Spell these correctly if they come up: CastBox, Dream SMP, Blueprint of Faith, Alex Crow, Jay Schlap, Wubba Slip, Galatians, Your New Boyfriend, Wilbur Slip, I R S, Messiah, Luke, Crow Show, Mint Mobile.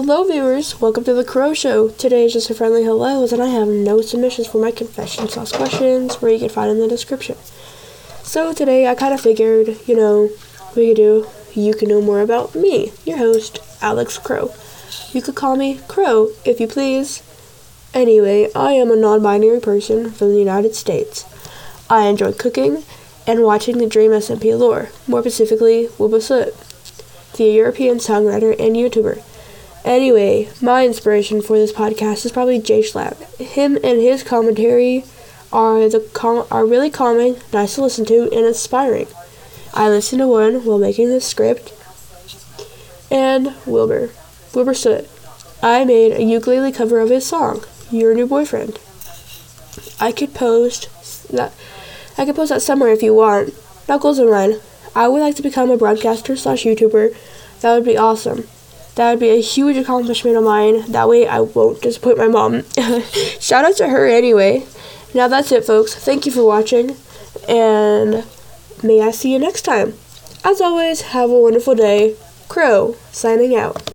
Hello viewers, welcome to the Crow Show. Today is just a friendly hellos, and I have no submissions for my confessions/questions where you can find in the description. So today I kind of figured, we could do You Can Know More About Me, your host, Alex Crow. You could call me Crow if you please. Anyway, I am a non-binary person from the United States. I enjoy cooking and watching the Dream SMP lore, more specifically Wubba Slip, the European songwriter and YouTuber. Anyway, my inspiration for this podcast is probably Jay Schlap. Him and his commentary are really calming, nice to listen to, and inspiring. I listened to one while making this script. And Wilbur Slip. I made a ukulele cover of his song, Your New Boyfriend. I could post that somewhere if you want. Not goals of mine. I would like to become a broadcaster/YouTuber. That would be awesome. That would be a huge accomplishment of mine. That way I won't disappoint my mom. Shout out to her anyway. Now that's it, folks. Thank you for watching. And may I see you next time. As always, have a wonderful day. Crow, signing out.